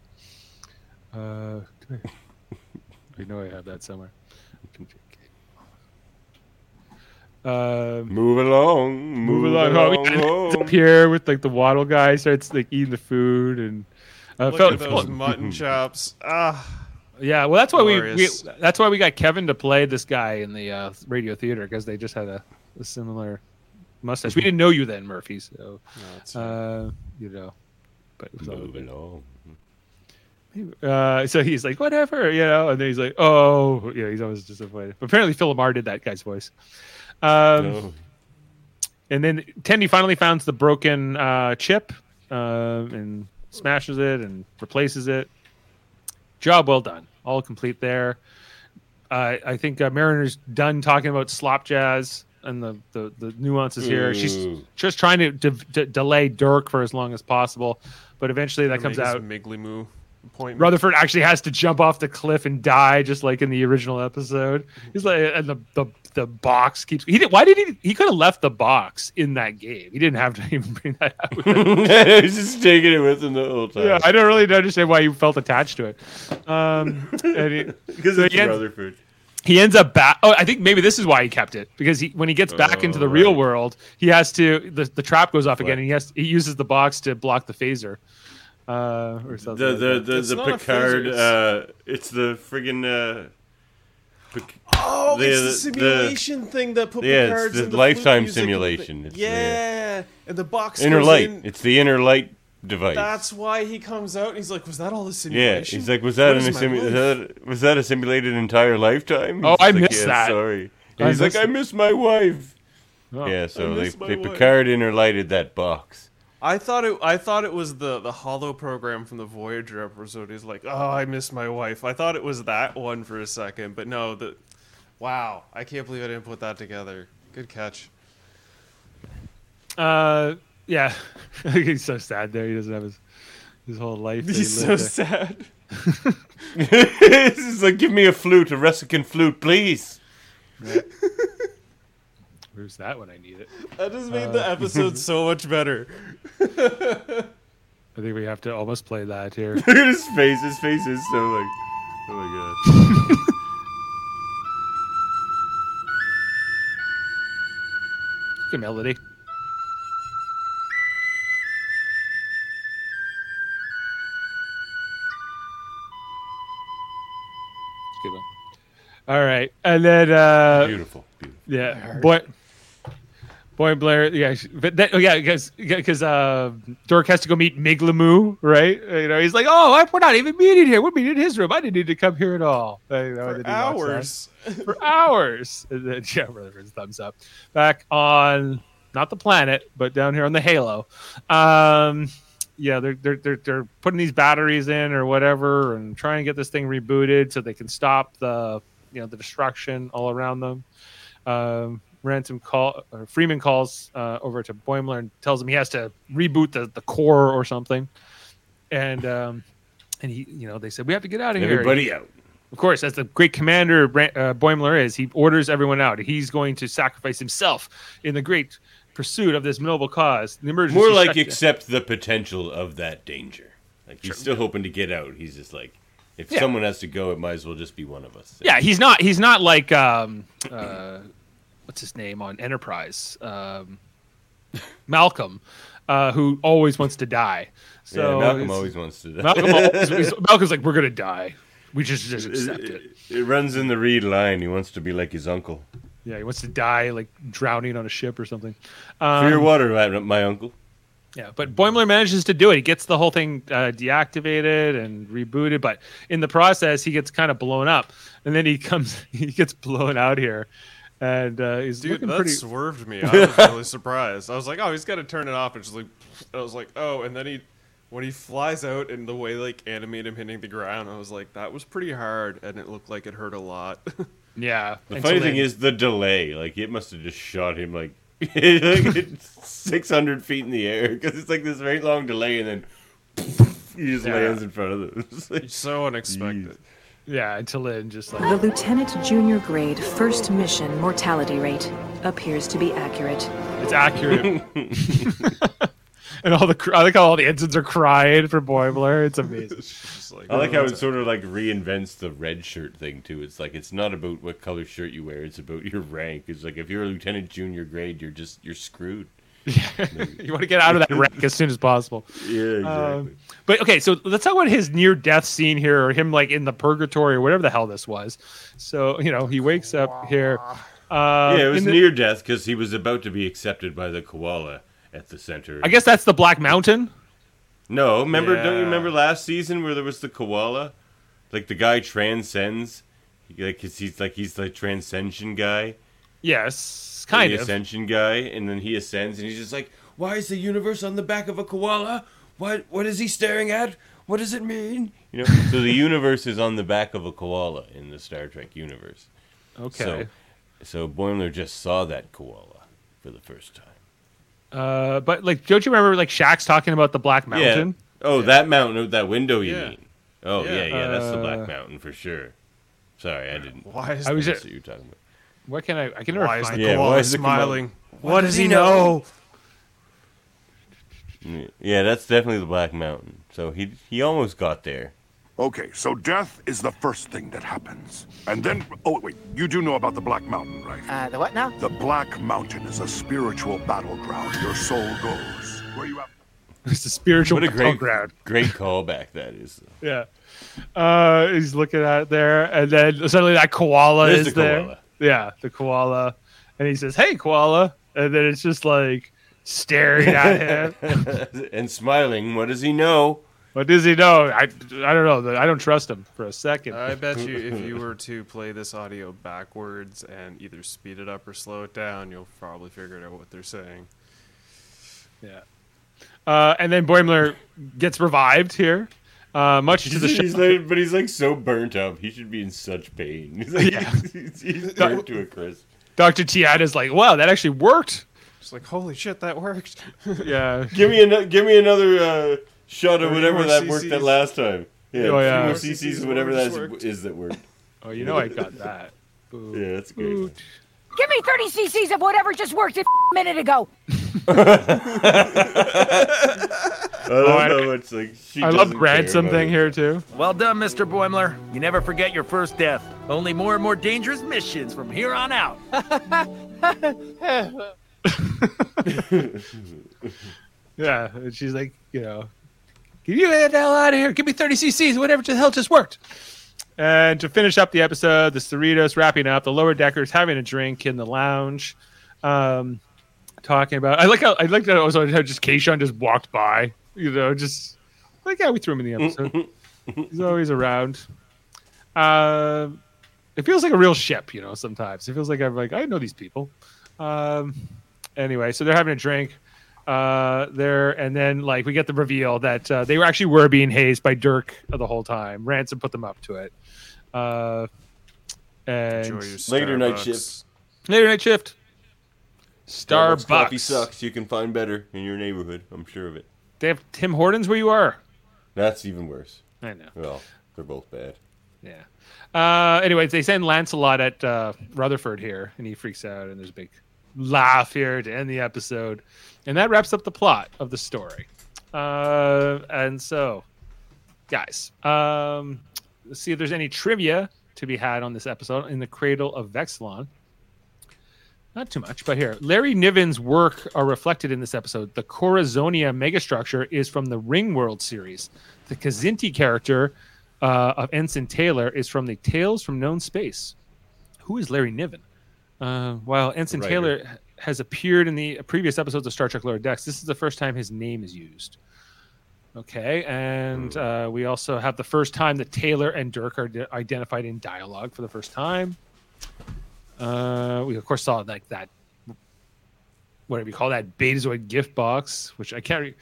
Uh, I know I have that somewhere. Um, move along, move, move along. along home. It's up here with like the waddle guy starts like eating the food and uh, look felt, at those mutton chops. Ah, yeah. Well, that's why we, we that's why we got Kevin to play this guy in the uh, radio theater because they just had a, a similar mustache. We didn't know you then, Murphy. So no, uh, you know, but it was move along. Uh, so he's like, whatever, you know, and then he's like, oh, yeah, he's always disappointed. But apparently, Phil Lamar did that guy's voice. Um, no. And then Tendi finally finds the broken uh, chip uh, and smashes it and replaces it. Job well done, all complete there. Uh, I think uh, Mariner's done talking about slop jazz and the, the, the nuances here. Ooh. She's just trying to de- de- delay Dirk for as long as possible, but eventually that comes out. Miggly moo. Appointment. Rutherford actually has to jump off the cliff and die, just like in the original episode. He's like, and the the, the box keeps. He did. Why did he? He could have left the box in that game. He didn't have to even bring that out. With him. He's just taking it with him the whole time. Yeah, I don't really understand why you felt attached to it. Um, because so it's he Rutherford. Ends, he ends up back. Oh, I think maybe this is why he kept it because he when he gets back oh, into the right. real world, he has to. The, the trap goes off what? again, and he has he uses the box to block the phaser. Uh, or something the the like the, the, the Picard uh, it's the friggin' uh, Pic- oh the, it's the simulation the, thing that put yeah, Picard's it's the, the lifetime simulation it's yeah the, and the box inner light in. It's the inner light device. That's why he comes out and he's like, was that all a simulation? Yeah, he's like, was that an simu- was, that, was that a simulated entire lifetime? He's oh I like, missed yeah, that sorry and I he's like it. I miss my wife oh, yeah so they, they Picard inner lighted that box. I thought it. I thought it was the, the Halo program from the Voyager episode. He's like, "Oh, I miss my wife." I thought it was that one for a second, but no. The, wow, I can't believe I didn't put that together. Good catch. Uh, yeah, he's so sad there. He doesn't have his his whole life. He's so there. sad. He's like, "Give me a flute, a Russican flute, please." Right. Where's that when I need it? That just made uh, the episode so much better. I think we have to almost play that here. Look at his face. His face is so like, oh my god. Good melody. Good one. All right, and then uh, beautiful, beautiful. Yeah, boy. Boimler, yeah, but that, oh yeah, because because uh, Dirk has to go meet Miglamoo, right? You know, he's like, oh, I, we're not even meeting here. We're meeting in his room. I didn't need to come here at all. You know, for hours, for hours. And then, yeah, Rutherford's thumbs up. Back on not the planet, but down here on the Halo. Um, yeah, they're they're they're they're putting these batteries in or whatever, and trying to get this thing rebooted so they can stop the you know the destruction all around them. Um. Ransom call or Freeman calls uh, over to Boimler and tells him he has to reboot the, the core or something, and um, and he you know they said we have to get out of everybody here. Everybody out. Of course, as the great commander uh, Boimler is, he orders everyone out. He's going to sacrifice himself in the great pursuit of this noble cause. The emergency. More like accept the potential of that danger. Like he's sure. still hoping to get out. He's just like. If yeah. someone has to go, it might as well just be one of us. Yeah, he's not. He's not like um, uh, what's his name on Enterprise, um, Malcolm, uh, who always wants to die. So yeah, Malcolm always wants to die. Malcolm always, Malcolm's like, we're gonna die. We just just accept it. It, it. It runs in the Reed line. He wants to be like his uncle. Yeah, he wants to die like drowning on a ship or something. Um, For your water, my uncle. Yeah, but Boimler manages to do it. He gets the whole thing uh, deactivated and rebooted, but in the process, he gets kind of blown up, and then he comes, he gets blown out here, And uh, he's Dude, looking that pretty... swerved me. I was really surprised. I was like, oh, he's got to turn it off. And just like, I was like, oh, and then he, when he flies out and the way like animate him hitting the ground, I was like, that was pretty hard, and it looked like it hurt a lot. Yeah. The and funny so thing then... is the delay. Like it must have just shot him like, like six hundred feet in the air because it's like this very long delay, and then poof, he just yeah. lands in front of them. It's like, so unexpected. Geez. Yeah, until then, just like... The Lieutenant Junior Grade First Mission mortality rate appears to be accurate. It's accurate. And all the... I like how all the ensigns are crying for Boimler. It's amazing. It's like, I like how it sort of, like, reinvents the red shirt thing, too. It's like, it's not about what color shirt you wear. It's about your rank. It's like, if you're a Lieutenant Junior Grade, you're just... You're screwed. Yeah. You want to get out of that wreck as soon as possible. Yeah, exactly. Um, but okay, so let's talk about his near-death scene here, or him like in the purgatory or whatever the hell this was. So you know he wakes up here. Uh, yeah, it was the... near death because he was about to be accepted by the koala at the center. I guess that's the Black Mountain. No, remember? Yeah. Don't you remember last season where there was the koala? Like the guy transcends, like he's like he's the transcension guy. Yes. Kind the of. Ascension guy, and then he ascends, and he's just like, why is the universe on the back of a koala? What What is he staring at? What does it mean? You know, so the universe is on the back of a koala in the Star Trek universe. Okay. So, so Boimler just saw that koala for the first time. Uh, but, like, don't you remember, like, Shaq's talking about the Black Mountain? Yeah. Oh, yeah. That mountain, that window you yeah. mean. Oh, yeah, yeah, yeah that's uh, the Black Mountain for sure. Sorry, I didn't. Why is I was just... what you're talking about? What can I? I can never why find. Is the yeah, why is smiling? What, what does he know? know? Yeah, that's definitely the Black Mountain. So he he almost got there. Okay, so death is the first thing that happens, and then oh wait, you do know about the Black Mountain, right? Uh, the what now? The Black Mountain is a spiritual battleground. Your soul goes where you have. It's a spiritual what a great, battleground. Great callback that is. Yeah, uh, he's looking at it there, and then suddenly that koala There's is the koala. there. Yeah, the koala. And he says, hey, koala. And then it's just like staring at him. And smiling. What does he know? What does he know? I, I don't know. I don't trust him for a second. I bet you if you were to play this audio backwards and either speed it up or slow it down, you'll probably figure out what they're saying. Yeah. Uh, and then Boimler gets revived here. Uh, much to the he's like, but he's like so burnt up. He should be in such pain. He's like, yeah. he's, he's burnt to a crisp. Doctor Tiada's like, wow, that actually worked. It's like, holy shit, that worked. Yeah. Give me another. Give me another uh, shot of whatever that C Cs. Worked that last time. Yeah. Oh, yeah. More C Cs, whatever that is, is that worked. Oh, you know I got that. Ooh. Yeah, that's great. Ooh. Give me thirty C Cs of whatever just worked a minute ago. I love oh, how much, like, she I love Ransom thing it. Here, too. Well done, Mister Boimler. You never forget your first death. Only more and more dangerous missions from here on out. Yeah, and she's like, you know, can you get the hell out of here? Give me thirty C Cs, whatever the hell just worked. And to finish up the episode, the Cerritos wrapping up, the lower deckers having a drink in the lounge. Um, talking about, I like how, I like that also how just Caitian just walked by. You know, just like, yeah, we threw him in the episode. He's always around. Uh, it feels like a real ship, you know, sometimes. It feels like I'm like, I know these people. Um, anyway, so they're having a drink uh, there. And then, like, we get the reveal that uh, they were actually were being hazed by Dirk the whole time. Ransom put them up to it. Uh, and later night shift. Later night shift. Starbucks. Starbucks coffee sucks. You can find better in your neighborhood. I'm sure of it. They have Tim Hortons where you are. That's even worse. I know. Well, they're both bad. Yeah. Uh, anyways, they send Lancelot at uh, Rutherford here, and he freaks out, and there's a big laugh here to end the episode. And that wraps up the plot of the story. Uh, and so, guys, um, let's see if there's any trivia to be had on this episode in the Cradle of Vexilon. Not too much, but here. Larry Niven's work are reflected in this episode. The Corazonia megastructure is from the Ringworld series. The Kzinti character uh, of Ensign Taylor is from the Tales from Known Space. Who is Larry Niven? Uh, while Ensign right Taylor here. has appeared in the previous episodes of Star Trek Lower Decks, this is the first time his name is used. Okay, and uh, we also have the first time that Taylor and Dirk are de- identified in dialogue for the first time. Uh, we of course saw like that, whatever you call that, Betazoid gift box, which I can't. Re-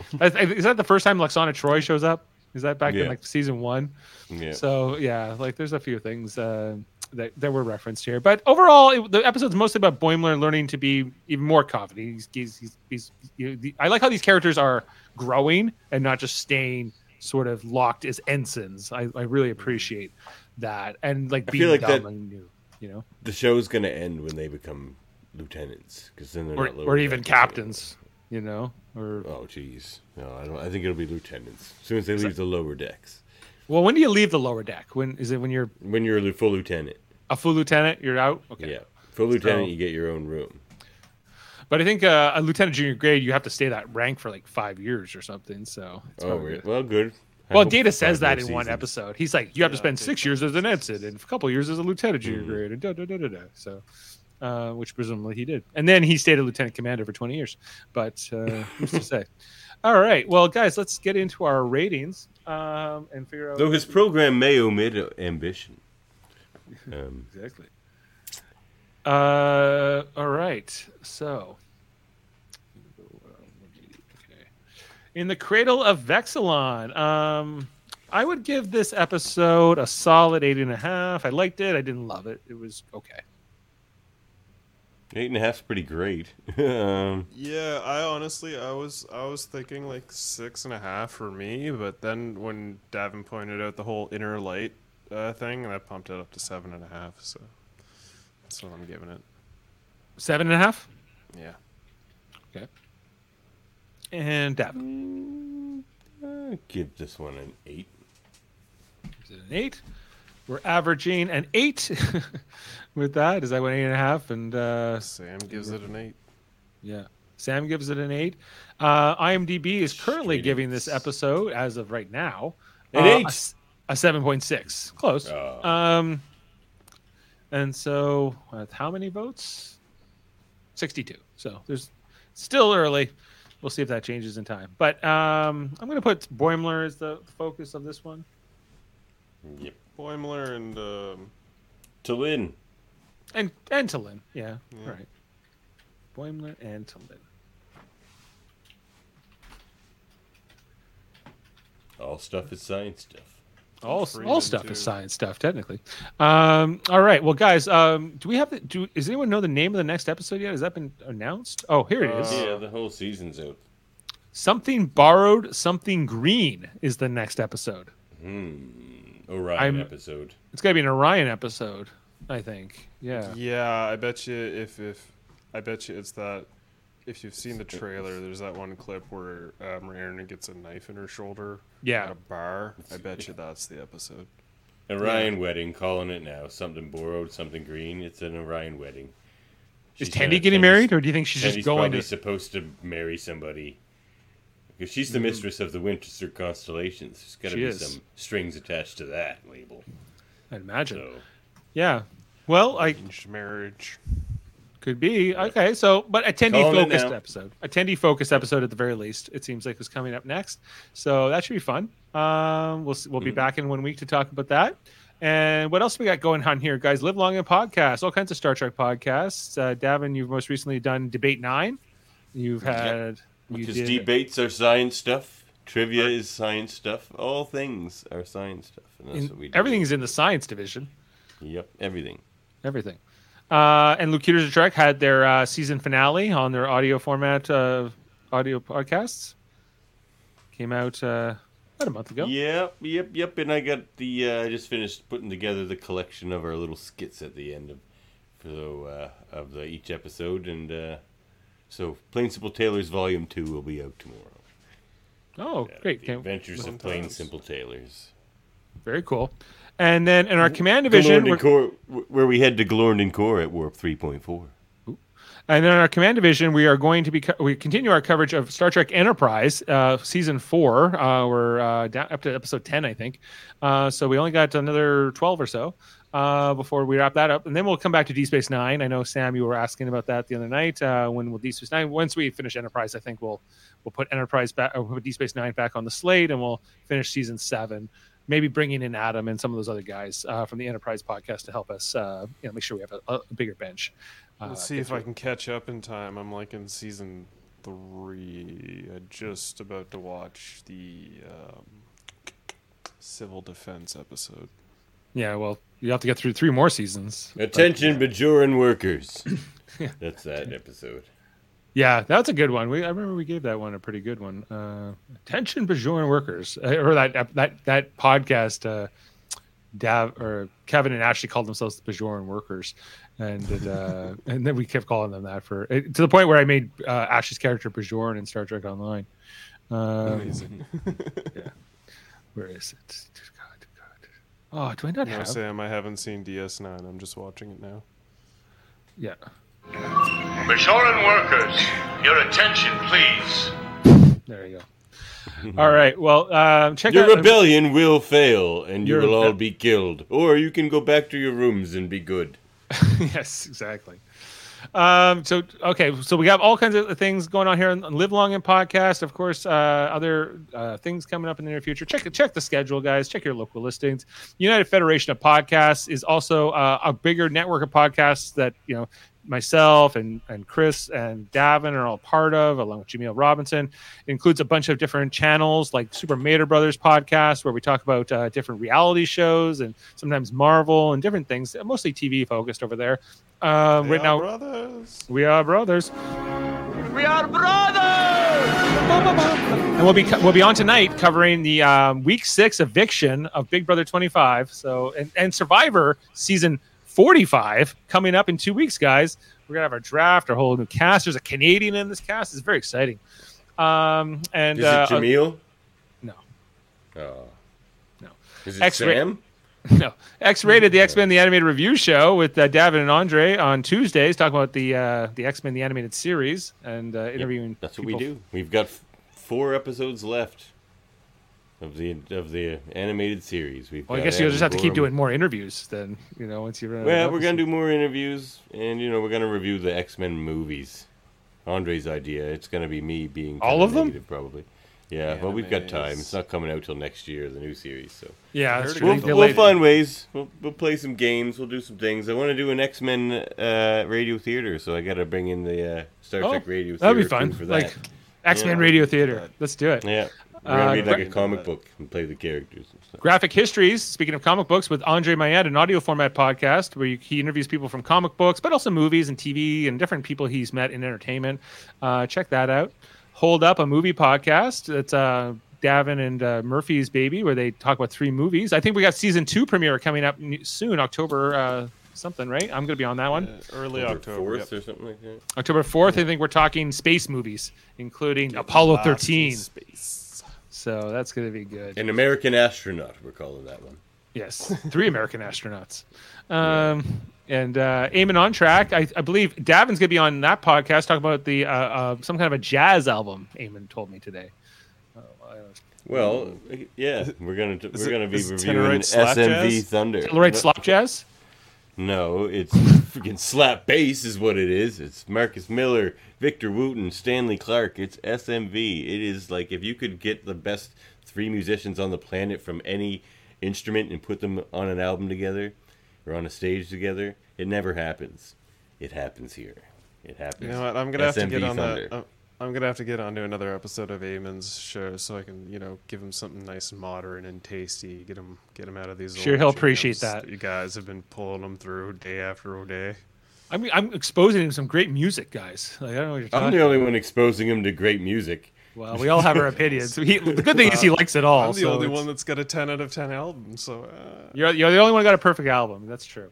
Is that the first time Luxana Troy shows up? Is that back yeah. in like season one? Yeah. So yeah, like there's a few things uh, that that were referenced here, but overall, it, the episode's mostly about Boimler learning to be even more confident. He's he's he's. he's you know, the, I like how these characters are growing and not just staying sort of locked as ensigns. I, I really appreciate that, and like being I feel like dumb that and new. You know, the show's gonna end when they become lieutenants, because then they're or, not or even captains. You know, or oh, geez, no, I don't. I think it'll be lieutenants as soon as they leave the lower decks. Well, when do you leave the lower deck? When is it? When you're when you're a full lieutenant, a full lieutenant, you're out. Okay, yeah, full lieutenant, so, you get your own room. But I think uh, a lieutenant junior grade, you have to stay that rank for like five years or something. So it's oh, really, well, good. I well, Data says that in seasons. One episode. He's like, you have yeah, to spend six years as an ensign and a couple years as a lieutenant junior mm-hmm. grade, and da da da da da. So. Uh, which presumably he did. And then he stayed a lieutenant commander for twenty years. But uh, who's to say? All right. Well, guys, let's get into our ratings um, and figure out... Though his program may omit ambition. Um. Exactly. Uh, all right. So... Okay. In the Cradle of Vexilon... Um, I would give this episode a solid eight and a half. I liked it. I didn't love it. It was okay. Eight and a half's pretty great. um, yeah, I honestly, I was, I was thinking like six and a half for me, but then when Davin pointed out the whole Inner Light uh, thing, that pumped it up to seven and a half. So that's what I'm giving it. Seven and a half. Yeah. Okay. And Davin, mm, give this one an eight. Is it an eight? We're averaging an eight with that. Is that one eight and a half? And uh, Sam gives it an eight. Yeah, Sam gives it an eight. Uh, IMDb is currently Shit. giving this episode, as of right now, an uh, eight, a, a seven point six, close. Oh. Um, and so, uh, how many votes? Sixty-two. So there's still early. We'll see if that changes in time. But um, I'm going to put Boimler as the focus of this one. Yep. Boimler and um... T'Lyn. And and T'Lyn, yeah. yeah. Right. Boimler and T'Lyn. All stuff is science stuff. All all stuff too. is science stuff, technically. Um, all right. Well, guys, um, do we have the, do does anyone know the name of the next episode yet? Has that been announced? Oh, here it uh, is. Yeah, the whole season's out. Something Borrowed, Something Green is the next episode. Hmm. Orion I'm, episode. It's gotta be an Orion episode, I think. Yeah. Yeah, I bet you if if I bet you it's that if you've seen the trailer, there's that one clip where uh, Mariner gets a knife in her shoulder. Yeah. At a bar. I bet you that's the episode. Orion yeah. wedding, calling it now. Something Borrowed, Something Green. It's an Orion wedding. She's Is Tendi getting married, or do you think she's Tendi's just going to? Supposed to marry somebody. If she's the mistress of the Winchester constellations, there's got to be is. some strings attached to that label. I'd imagine. So. Yeah. Well, I... marriage. Could be. Okay, so... But attendee-focused episode. Attendee-focused episode at the very least, it seems like, is coming up next. So that should be fun. Um, we'll we'll be mm-hmm. back in one week to talk about that. And what else we got going on here, guys? Live Long and Podcasts. All kinds of Star Trek podcasts. Uh, Davin, you've most recently done Debate nine. You've had... Yeah. Because debates are science stuff, trivia is science stuff, all things are science stuff. And that's in, what we do. Everything's in the science division. Yep, everything. Everything. Uh, and Locutors of Trek had their uh, season finale on their audio format of audio podcasts. Came out uh, about a month ago. Yep, yep, yep. And I got the, uh, I just finished putting together the collection of our little skits at the end of, so, uh, of the, each episode. And, uh, So, Plain Simple Tailors Volume two will be out tomorrow. Oh, yeah, great. The Adventures of Plain Simple Tailors. Very cool. And then in our Command Division... Core, where we head to Glornden Core at Warp three point four. And then in our Command Division, we are going to be... We continue our coverage of Star Trek Enterprise, uh, Season four. Uh, we're uh, down, up to Episode ten, I think. Uh, so, we only got another twelve or so. Uh, before we wrap that up, and then we'll come back to Deep Space Nine. I know Sam, you were asking about that the other night. Uh, when will Deep Space Nine? Once we finish Enterprise, I think we'll we'll put Enterprise back, or we'll put Deep Space Nine back on the slate, and we'll finish season seven maybe bringing in Adam and some of those other guys uh, from the Enterprise podcast to help us, uh, you know, make sure we have a, a bigger bench. Uh, Let's see if through. I can catch up in time. I'm like in season three. I'm just about to watch the um, Civil Defense episode. Yeah, well, you have to get through three more seasons. Attention, but, yeah. Bajoran workers. Yeah. That's that episode. Yeah, that's a good one. We I remember we gave that one a pretty good one. Uh, Attention, Bajoran workers, uh, or that that that podcast. Uh, Dav or Kevin and Ashley called themselves the Bajoran workers, and it, uh, and then we kept calling them that for it, to the point where I made uh, Ashley's character Bajoran in Star Trek Online. Um, Amazing. Yeah, where is it? God, God. Oh, do I not no, have? Sam, I haven't seen D S nine. I'm just watching it now. Yeah. Bajoran workers, your attention, please. There you go. All right. Well, um, check your out. Your rebellion um, will fail, and you will all be killed. Or you can go back to your rooms and be good. Yes, exactly. Um, so, okay. So we have all kinds of things going on here on, on Live Long and Podcast. Of course, uh, other uh, things coming up in the near future. Check, check the schedule, guys. Check your local listings. United Federation of Podcasts is also uh, a bigger network of podcasts that, you know, myself and, and Chris and Davin are all part of, along with Jameel Robinson. It includes a bunch of different channels like Super Mater Brothers podcast, where we talk about uh, different reality shows and sometimes Marvel and different things, mostly T V focused over there. Um, right now, brothers. We are brothers. We are brothers. And we'll be we'll be on tonight covering the um, week six eviction of Big Brother twenty-five. So and, and Survivor season forty-five coming up in two weeks, guys. We're gonna have our draft, our whole new cast. There's a Canadian in this cast. It's very exciting. Um, and is it uh, Jameel? No. Oh. No. Is it X-ra- Sam? No. X-rated the X-Men: The Animated Review Show with uh, Davin and Andre on Tuesdays, talking about the uh, the X-Men: The Animated Series and uh, interviewing. Yep, that's people. What we do. We've got f- four episodes left. Of the of the animated series, we. Well, I guess you'll just have to keep doing more interviews then. You know, once you run. Well, we're gonna do more interviews, and you know, we're gonna review the X-Men movies. Andre's idea. It's gonna be me being all of them, probably. Yeah, but well, we've got time. It's not coming out till next year, the new series. So yeah, that's we'll, true. we'll find ways. We'll we'll play some games. We'll do some things. I want to do an X-Men uh, radio theater, so I got to bring in the uh, Star Trek oh, radio. That'd theater be fun. For that. Like X-Men yeah. radio theater. Let's do it. Yeah. We're going to read uh, like a comic book and play the characters and stuff. Graphic Histories, speaking of comic books, with Andre Mayette, an audio format podcast where you, he interviews people from comic books, but also movies and T V and different people he's met in entertainment. Uh, check that out. Hold Up, a movie podcast. That's uh, Davin and uh, Murphy's baby, where they talk about three movies. I think we got season two premiere coming up soon, October uh, something, right? I'm going to be on that one. Uh, early October. October fourth yep. or something like that. October fourth, yeah. I think we're talking space movies, including yeah, Apollo thirteen. Space. So that's going to be good. An American astronaut, we're calling that one. Yes, three American astronauts. Um, yeah. And uh, Aiming on Track, I, I believe Davin's going to be on that podcast talking about the uh, uh, some kind of a jazz album. Aiming told me today. Oh, I don't... Well, yeah, we're going to we're going to be reviewing S M V Thunder. Telluride slap jazz? No, it's freaking slap bass is what it is. It's Marcus Miller, Victor Wooten, Stanley Clark. It's S M V. It is like if you could get the best three musicians on the planet from any instrument and put them on an album together or on a stage together, it never happens. It happens here. It happens. You know what? I'm gonna have S M V to get on Thunder. That. I'm gonna have to get onto another episode of Eamon's show so I can, you know, give him something nice, and modern, and tasty. Get him, get him out of these. Sure, he'll appreciate that. You guys have been pulling him through day after day. I mean, I'm exposing him to some great music, guys. Like, I don't know what you're talking I'm the only about. One exposing him to great music. Well, we all have our opinions. He, the good thing uh, is he likes it all. I'm the so only it's... one that's got a ten out of ten album. So uh... you're, you're the only one who got a perfect album. That's true.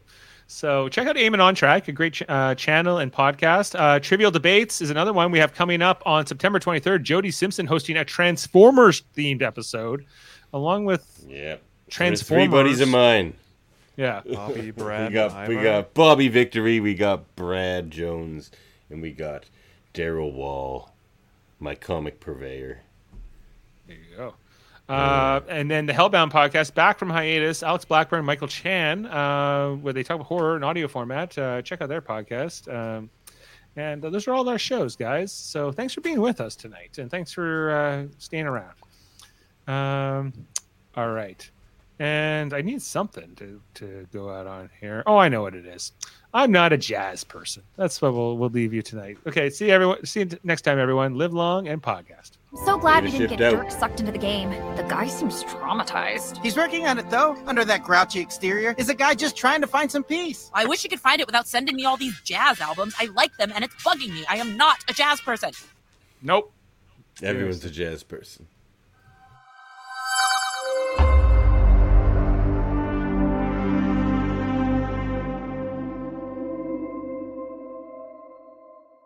So check out Aim and On Track, a great ch- uh, channel and podcast. Uh, Trivial Debates is another one we have coming up on September twenty-third. Jody Simpson hosting a Transformers-themed episode, along with yeah. Transformers. Three buddies of mine. Yeah. Bobby, Brad, we got We got Bobby Victory, we got Brad Jones, and we got Daryl Wall, my comic purveyor. There you go. Uh, and then the Hellbound podcast, back from hiatus, Alex Blackburn, Michael Chan, uh, where they talk about horror in audio format. Uh, check out their podcast. Um, and those are all our shows, guys. So thanks for being with us tonight, and thanks for uh, staying around. Um, all right. And I need something to, to go out on here. Oh, I know what it is. I'm not a jazz person. That's what we'll we'll leave you tonight. Okay, see everyone. See you next time, everyone. Live long and podcast. I'm so glad we didn't get out. Dirk sucked into the game. The guy seems traumatized. He's working on it, though. Under that grouchy exterior is a guy just trying to find some peace. I wish you could find it without sending me all these jazz albums. I like them, and it's bugging me. I am not a jazz person. Nope. Everyone's a jazz person.